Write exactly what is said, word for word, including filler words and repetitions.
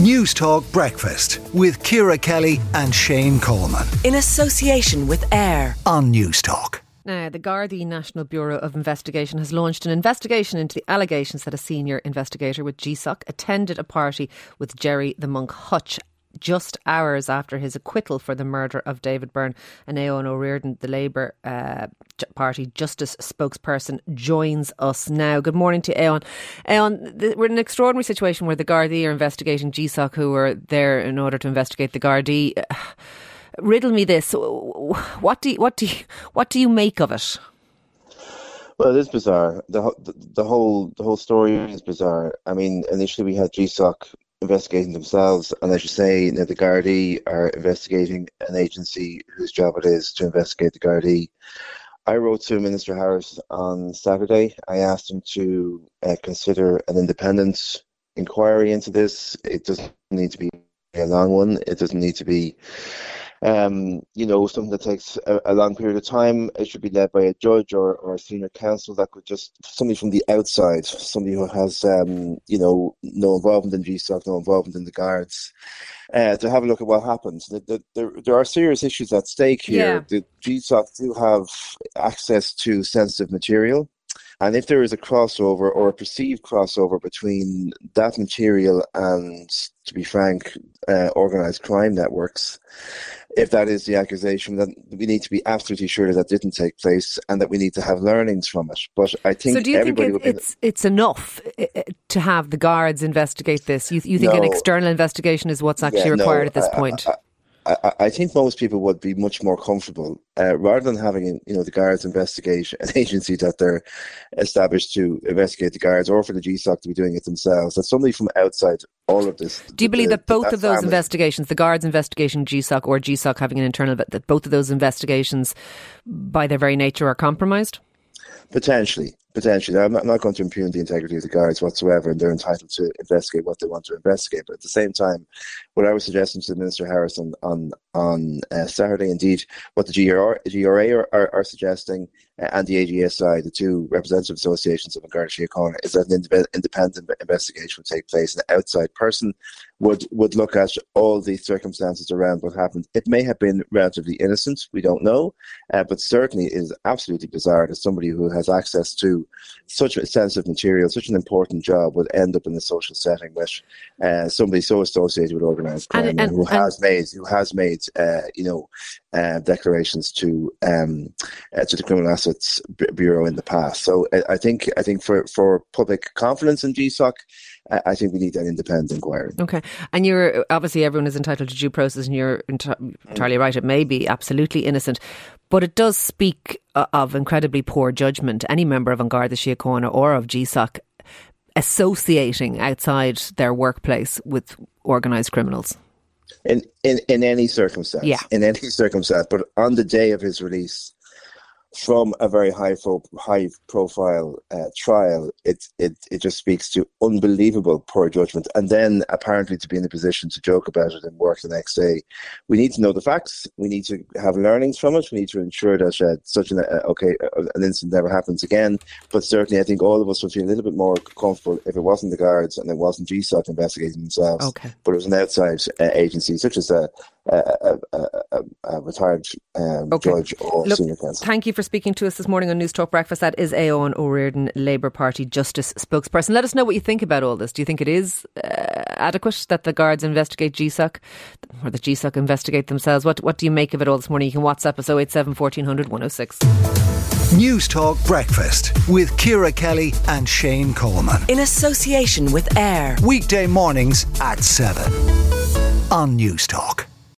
Newstalk Breakfast with Ciara Kelly and Shane Coleman. In association with AIR on Newstalk. Now, the Garda National Bureau of Investigation has launched an investigation into the allegations that a senior investigator with G S O C attended a party with Gerry the Monk Hutch just hours after his acquittal for the murder of David Byrne. And Aodhán Ó Ríordáin, the Labour uh, Party Justice spokesperson, joins us now. Good morning to Aodhán. Aodhán, we're in an extraordinary situation where the Gardaí are investigating G S O C, who were there in order to investigate the Gardaí. Riddle me this: what do you, what do you, what do you make of it? Well, it is bizarre. the the, the whole the whole story is bizarre. I mean, initially we had G S O C investigating themselves, and as you say, now the Gardaí are investigating an agency whose job it is to investigate the Gardaí. I wrote to Minister Harris on Saturday. I asked him to uh, consider an independent inquiry into this. It doesn't need to be a long one. It doesn't need to be Um, you know, something that takes a, a long period of time. It should be led by a judge or, or a senior counsel that could just, somebody from the outside, somebody who has, um, you know, no involvement in G S O C, no involvement in the guards, uh, to have a look at what happens. The, the, the, there are serious issues at stake here. Yeah. The G S O C do have access to sensitive material. And if there is a crossover or a perceived crossover between that material and, to be frank, uh, organised crime networks, if that is the accusation, then we need to be absolutely sure that that didn't take place and that we need to have learnings from it. But I think so. Do you everybody think it, it's it's enough to have the guards investigate this? You you think no, an external investigation is what's actually yeah, required no, at this I, point? I, I, I, I think most people would be much more comfortable uh, rather than having, you know, the guards investigate an agency that they're established to investigate the guards, or for the G S O C to be doing it themselves. That's somebody from outside all of this. Do you believe the, that both that of those family. investigations, the guards investigation G S O C or G S O C having an internal, that both of those investigations by their very nature are compromised? Potentially. Potentially. Now, I'm, not, I'm not going to impugn the integrity of the guards whatsoever, and they're entitled to investigate what they want to investigate. But at the same time, what I was suggesting to Minister Harris on, on, on uh, Saturday, indeed, what the G R A are, are, are suggesting, uh, and the A G S I, the two representative associations of An Garda Síochána, is that an indep- independent investigation would take place. An outside person would, would look at all the circumstances around what happened. It may have been relatively innocent, we don't know, uh, but certainly it is absolutely bizarre that somebody who has access to such a sensitive material, such an important job, would end up in a social setting with uh, somebody so associated with organised crime and, and, and who and has made who has made uh, you know uh, declarations to um, uh, to the Criminal Assets Bureau in the past. So uh, I think I think for, for public confidence in G S O C, uh, I think we need an independent inquiry. Okay, and you're obviously everyone is entitled to due process, and you're enti- entirely right. It may be absolutely innocent, but it does speak of incredibly poor judgment. Any member of An Garda Síochána or of G S O C associating outside their workplace with organised criminals. In, in in any circumstance. Yeah. In any circumstance. But on the day of his release from a very high fo- high profile uh, trial, it, it it just speaks to unbelievable poor judgment. And then apparently to be in a position to joke about it and work the next day. We need to know the facts. We need to have learnings from it. We need to ensure that uh, such an uh, okay uh, an incident never happens again. But certainly I think all of us would feel a little bit more comfortable if it wasn't the guards and it wasn't G S O C investigating themselves. Okay. But it was an outside uh, agency such as a A, a, a, a retired um, okay. judge or Look, senior counsel. Thank you for speaking to us this morning on News Talk Breakfast. That is Aodhán Ó Ríordáin, Labour Party Justice spokesperson. Let us know what you think about all this. Do you think it is uh, adequate that the guards investigate G S O C or the G S O C investigate themselves? What What do you make of it all this morning? You can WhatsApp us oh eight seven one four zero zero one zero six. News Talk Breakfast with Ciara Kelly and Shane Coleman in association with AIR. Weekday mornings at seven on News Talk.